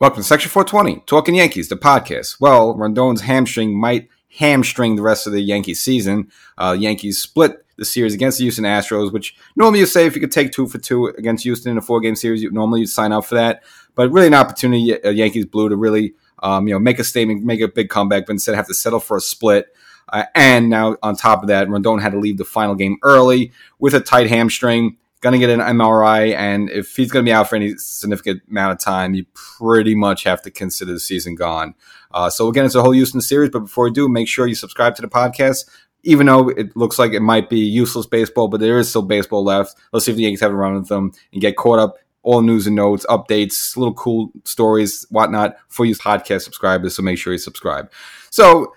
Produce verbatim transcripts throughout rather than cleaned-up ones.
Welcome to Section four twenty, Talking Yankees, the podcast. Well, Rodón's hamstring might hamstring the rest of the Yankees season. Uh, Yankees split the series against the Houston Astros, which normally you say if you could take two for two against Houston in a four-game series, you normally you'd sign up for that. But really an opportunity uh, Yankees blew to really um, you know, make a statement, make a big comeback, but instead have to settle for a split. Uh, and now on top of that, Rodón had to leave the final game early with a tight hamstring. Going to get an M R I, and if he's going to be out for any significant amount of time, you pretty much have to consider the season gone. Uh, so again, it's a whole Houston series, but before we do, make sure you subscribe to the podcast, even though it looks like it might be useless baseball, but there is still baseball left. Let's see if the Yankees have a run with them and get caught up, all news and notes, updates, little cool stories, whatnot, for you podcast subscribers, so make sure you subscribe. So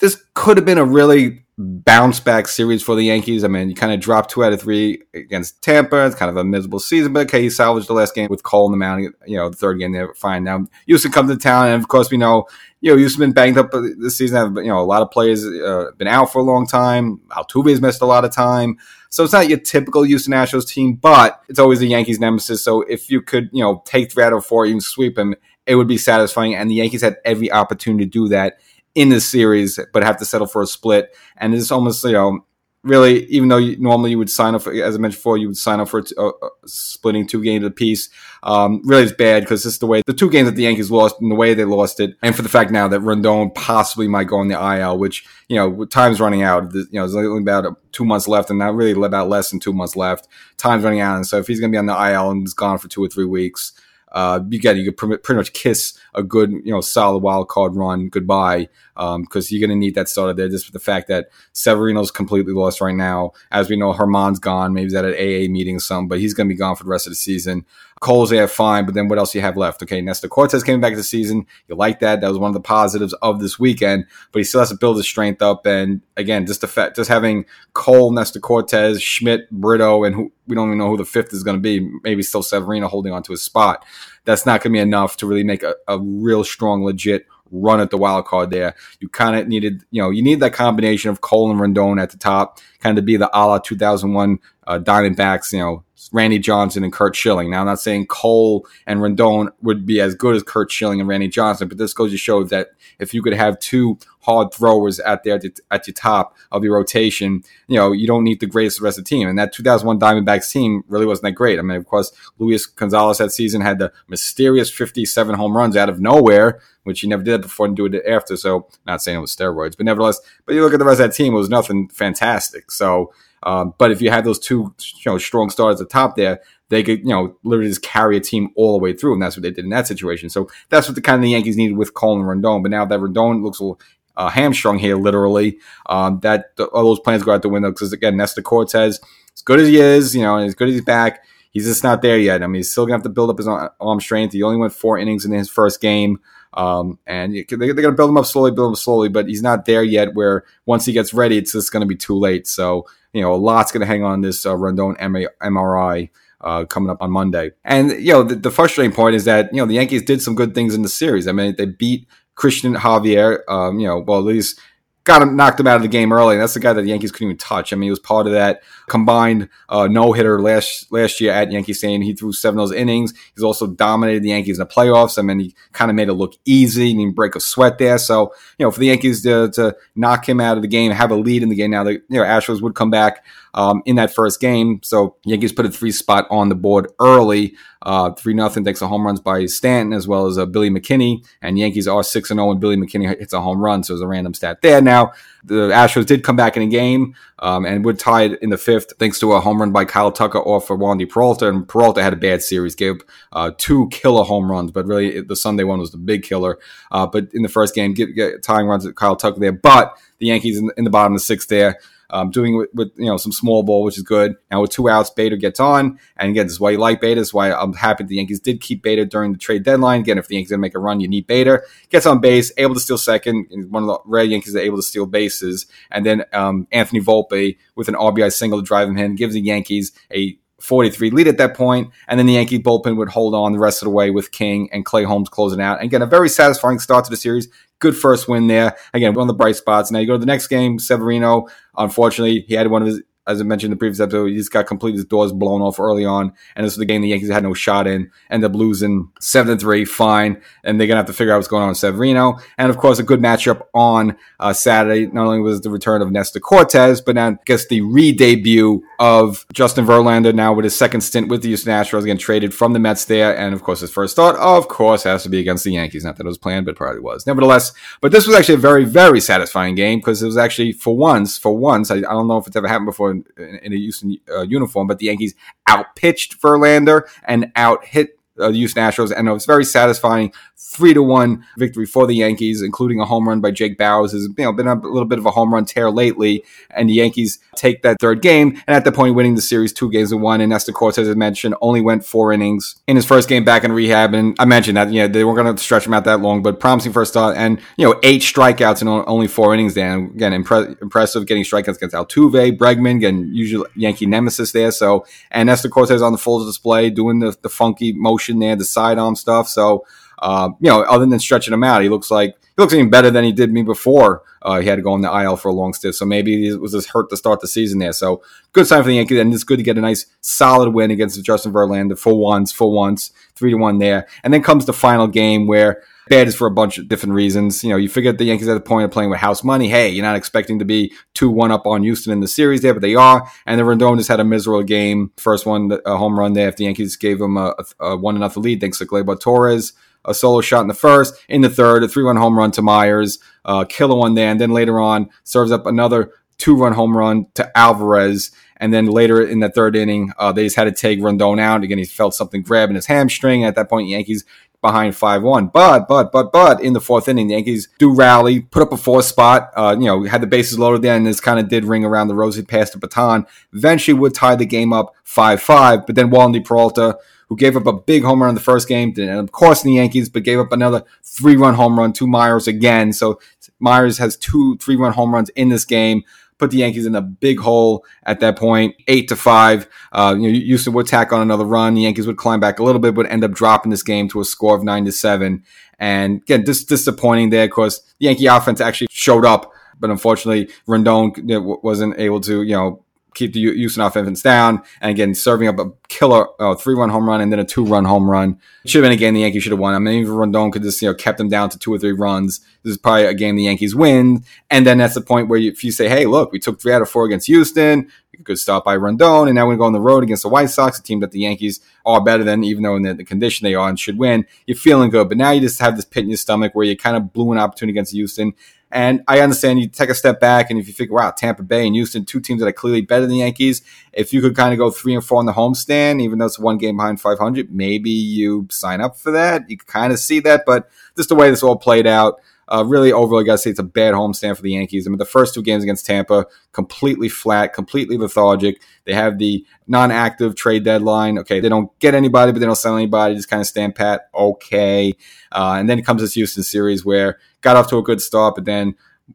this could have been a really bounce-back series for the Yankees. I mean, you kind of dropped two out of three against Tampa. It's kind of a miserable season, but okay, you salvaged the last game with Cole in the mound. You know, the third game, they're fine. Now, Houston comes to town, and of course, we know, you know, Houston been banged up this season. You know, a lot of players uh, been out for a long time. Altuve's missed a lot of time. So it's not your typical Houston Astros team, but it's always the Yankees' nemesis. So if you could, you know, take three out of four, even sweep them, it would be satisfying, and the Yankees had every opportunity to do that in this series, but have to settle for a split. And it's almost, you know, really, even though you, normally you would sign up, for, as I mentioned before, you would sign up for t- uh, splitting two games apiece. Um, really, it's bad because this is the way the two games that the Yankees lost and the way they lost it. And for the fact now that Rodón possibly might go on the I L, which, you know, time's running out. You know, there's only about two months left and not really about less than two months left. Time's running out. And so if he's going to be on the I L and is gone for two or three weeks, Uh, you got you could pretty much kiss a good, you know, solid wild card run goodbye, um, because you're going to need that starter there. Just for the fact that Severino's completely lost right now, as we know, Herman's gone. Maybe he's at an A A meeting or something, but he's going to be gone for the rest of the season. Cole's there, fine, but then what else do you have left? Okay, Nestor Cortes came back this season. You like that? That was one of the positives of this weekend, but he still has to build his strength up. And again, just the fact, just having Cole, Nestor Cortes, Schmidt, Brito, and who we don't even know who the fifth is going to be. Maybe still Severino holding on to his spot. That's not going to be enough to really make a, a real strong, legit run at the wild card there. You kind of needed, you know, you need that combination of Cole and Rodón at the top, kind of be the a la two thousand one uh, Diamondbacks, you know, Randy Johnson and Curt Schilling. Now, I'm not saying Cole and Rodón would be as good as Curt Schilling and Randy Johnson, but this goes to show that if you could have two hard throwers out there at the, at the top of your rotation, you know, you don't need the greatest of the rest of the team. And that two thousand one Diamondbacks team really wasn't that great. I mean, of course, Luis Gonzalez that season had the mysterious fifty-seven home runs out of nowhere, which he never did that before and do it after. So, not saying it was steroids, but nevertheless, but you look at the rest of that team, it was nothing fantastic. So, Um, but if you had those two, you know, strong starters at the top there, they could, you know, literally just carry a team all the way through, and that's what they did in that situation. So that's what the kind of the Yankees needed with Cole and Rodón. But now that Rodón looks a little uh, hamstrung here, literally, um, that all those plans go out the window because again, Nestor Cortes, as good as he is, you know, and as good as he's back, he's just not there yet. I mean, he's still gonna have to build up his arm strength. He only went four innings in his first game. Um, and they're going to build him up slowly, build him slowly, but he's not there yet where once he gets ready, it's just going to be too late. So, you know, a lot's going to hang on this uh, Rodón M R I uh, coming up on Monday. And, you know, the, the frustrating point is that, you know, the Yankees did some good things in the series. I mean, they beat Christian Javier, um, you know, well, at least got him, knocked him out of the game early. And that's the guy that the Yankees couldn't even touch. I mean, he was part of that combined uh, no-hitter last last year at Yankee Stadium. He threw seven of those innings. He's also dominated the Yankees in the playoffs. I mean, he kind of made it look easy. He didn't break a sweat there. So, you know, for the Yankees to, to knock him out of the game, have a lead in the game now, the you know, Astros would come back um, in that first game. So Yankees put a three spot on the board early. Uh, three nothing takes a home runs by Stanton as well as uh, Billy McKinney, and Yankees are six and zero when Billy McKinney hits a home run. So there's a random stat there. Now the Astros did come back in a game um, and would tie it in the fifth thanks to a home run by Kyle Tucker off for Wandy Peralta, and Peralta had a bad series, gave uh, two killer home runs, but really the Sunday one was the big killer. Uh, but in the first game, get, get tying runs at Kyle Tucker there, but the Yankees in, in the bottom of the sixth there. Um, doing with, with, you know, some small ball, which is good. Now with two outs, Bader gets on. And again, this is why you like Bader. This is why I'm happy the Yankees did keep Bader during the trade deadline. Again, if the Yankees didn't make a run, you need Bader. Gets on base, able to steal second. One of the rare Yankees that are able to steal bases. And then um, Anthony Volpe with an R B I single to drive him in, gives the Yankees a forty-three lead at that point, and then the Yankee bullpen would hold on the rest of the way with King and Clay Holmes closing out. And again, a very satisfying start to the series. Good first win there. Again, one of the bright spots. Now you go to the next game, Severino. Unfortunately, he had one of his as I mentioned in the previous episode, he just got completely his doors blown off early on. And this was the game the Yankees had no shot in. Ended up losing seven to three, fine. And they're going to have to figure out what's going on with Severino. And, of course, a good matchup on uh, Saturday. Not only was the return of Nestor Cortes, but now I guess the re-debut of Justin Verlander now with his second stint with the Houston Astros, getting traded from the Mets there. And, of course, his first start, of course, has to be against the Yankees. Not that it was planned, but probably was. Nevertheless, but this was actually a very, very satisfying game because it was actually, for once, for once, I, I don't know if it's ever happened before, In, in a Houston uh, uniform, but the Yankees outpitched Verlander and out-hit uh, the Houston Astros, and it was very satisfying. Three to one victory for the Yankees, including a home run by Jake Bowers, who's, you know, been a little bit of a home run tear lately. And the Yankees take that third game, and at that point, winning the series two games to one. And Nestor Cortes, as I mentioned, only went four innings in his first game back in rehab. And I mentioned that, you know, they weren't going to stretch him out that long, but promising first start, and, you know, eight strikeouts in only four innings. Then again, impre- impressive getting strikeouts against Altuve, Bregman, getting usual Yankee nemesis there. So, and Nestor Cortes on the full display, doing the, the funky motion there, the sidearm stuff. So. Uh, you know, other than stretching him out, he looks like he looks even better than he did me before uh, he had to go on the I L for a long stint. So maybe it was just hurt to start the season there. So good sign for the Yankees, and it's good to get a nice solid win against Justin Verlander for once, for once, three to one there. And then comes the final game where bad is for a bunch of different reasons. You know, you figure the Yankees at the point of playing with house money. Hey, you're not expecting to be two one up on Houston in the series there, but they are. And the Rodón just had a miserable game. First one, a home run there. If the Yankees gave him a, a one nothing lead, thanks to Gleyber Torres. A solo shot in the first, in the third, a three-run home run to Myers, uh, killer one there, and then later on serves up another two-run home run to Alvarez, and then later in the third inning, uh, they just had to take Rodón out. Again, he felt something grab in his hamstring. At that point, Yankees behind five one. But, but, but, but, in the fourth inning, the Yankees do rally, put up a fourth spot, uh, you know, had the bases loaded there, and this kind of did ring around the rosy past the baton. Eventually would tie the game up five five, but then Wandy Peralta, who gave up a big home run in the first game, didn't end up costing the Yankees, but gave up another three-run home run to Myers again. So Myers has two three-run home runs in this game. Put the Yankees in a big hole at that point, eight to five. Uh, you know, Houston would tack on another run. The Yankees would climb back a little bit, but end up dropping this game to a score of nine to seven. And again, just disappointing there because the Yankee offense actually showed up, but unfortunately, Rodón wasn't able to, you know, keep the Houston offense down, and again, serving up a killer uh, three-run home run and then a two-run home run. It should have been a game the Yankees should have won. I mean, even Rodón could just, you know, kept them down to two or three runs. This is probably a game the Yankees win, and then that's the point where you, if you say, hey, look, we took three out of four against Houston, good start by Rodón, and now we're going to go on the road against the White Sox, a team that the Yankees are better than, even though in the, the condition they are and should win. You're feeling good, but now you just have this pit in your stomach where you kind of blew an opportunity against Houston. And I understand you take a step back, and if you figure, wow, Tampa Bay and Houston, two teams that are clearly better than the Yankees, if you could kind of go three and four on the homestand, even though it's one game behind five hundred, maybe you sign up for that. You kind of see that, but just the way this all played out, uh, really overall, I got to say it's a bad homestand for the Yankees. I mean, the first two games against Tampa, completely flat, completely lethargic. They have the non-active trade deadline. Okay, they don't get anybody, but they don't sell anybody. Just kind of stand pat. Okay. Uh, and then it comes this Houston series where got off to a good start, but then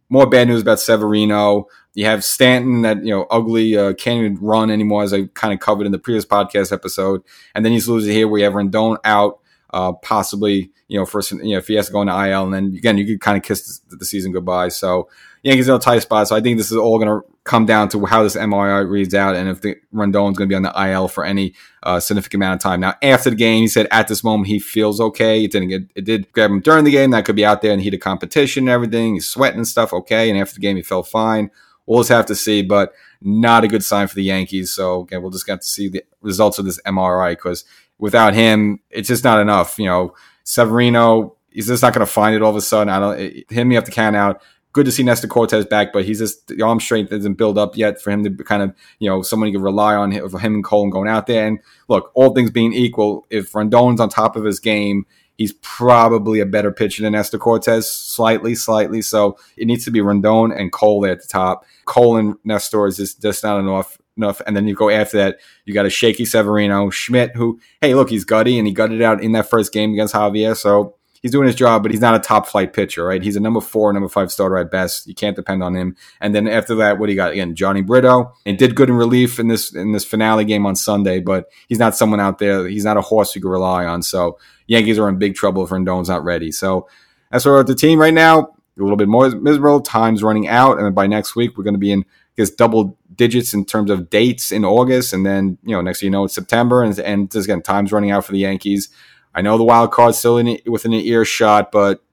more bad news about Severino. You have Stanton that, you know, ugly, uh, can't even run anymore, as I kind of covered in the previous podcast episode. And then he's losing here where you have Rodón out, uh, possibly, you know, first, you know, if he has to go into I L, and then again, you could kind of kiss the, the season goodbye. So Yankees in a tight spot. So I think this is all going to come down to how this M R I reads out and if the Rondon's going to be on the I L for any uh, significant amount of time. Now, after the game, he said at this moment he feels okay. It didn't get, it did grab him during the game. That could be out there in heat of competition and everything. He's sweating and stuff. Okay. And after the game, he felt fine. We'll just have to see, but not a good sign for the Yankees. So again, we'll just have to see the results of this M R I because without him, it's just not enough. You know, Severino, he's just not going to find it all of a sudden. I don't, it, him, you have to count out. Good to see Nestor Cortes back, but he's just, the arm strength isn't built up yet for him to kind of, you know, someone you can rely on him, him and Cole going out there. And look, all things being equal, if Rondón's on top of his game, he's probably a better pitcher than Nestor Cortes, slightly, slightly. So it needs to be Rodón and Cole there at the top. Cole and Nestor is just, just not enough. enough. And then you go after that, you got a shaky Severino, Schmidt, who, hey, look, he's gutty, and he gutted out in that first game against Javier. So he's doing his job, but he's not a top-flight pitcher, right? He's a number four, number five starter at best. You can't depend on him. And then after that, what do you got? Again, Johnny Brito. And did good in relief in this in this finale game on Sunday, but he's not someone out there. He's not a horse you can rely on. So Yankees are in big trouble if Rondón's not ready. So that's where we're at the team right now. A little bit more miserable. Time's running out. And by next week, we're going to be in this double digits in terms of dates in August, and then, you know, next thing you know, it's September, and, and again, time's running out for the Yankees. I know the wild card's still in, within an earshot, but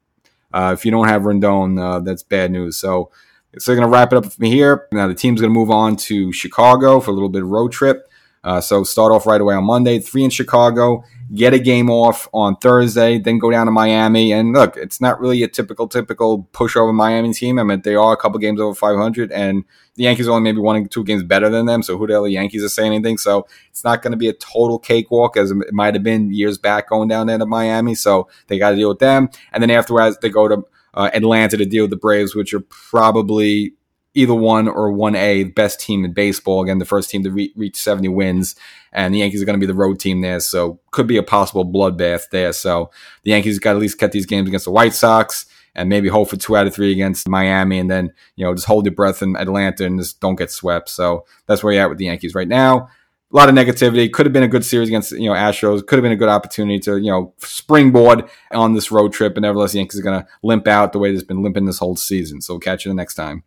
uh, if you don't have Rendon, uh, that's bad news. So, so they're going to wrap it up from here. Now the team's going to move on to Chicago for a little bit of road trip. Uh, so start off right away on Monday, three in Chicago, get a game off on Thursday, then go down to Miami. And look, it's not really a typical, typical pushover Miami team. I mean, they are a couple games over five hundred, and the Yankees are only maybe one or two games better than them. So who the hell, the Yankees are saying anything? So it's not going to be a total cakewalk as it might have been years back going down there to Miami. So they got to deal with them. And then afterwards, they go to uh, Atlanta to deal with the Braves, which are probably – either one or one A, best team in baseball. Again, the first team to re- reach seventy wins, and the Yankees are going to be the road team there, so could be a possible bloodbath there. So the Yankees got to at least cut these games against the White Sox, and maybe hope for two out of three against Miami, and then, you know, just hold your breath in Atlanta and just don't get swept. So that's where you're at with the Yankees right now. A lot of negativity. Could have been a good series against, you know, Astros. Could have been a good opportunity to, you know, springboard on this road trip. And nevertheless, the Yankees are going to limp out the way they've been limping this whole season. So we'll catch you the next time.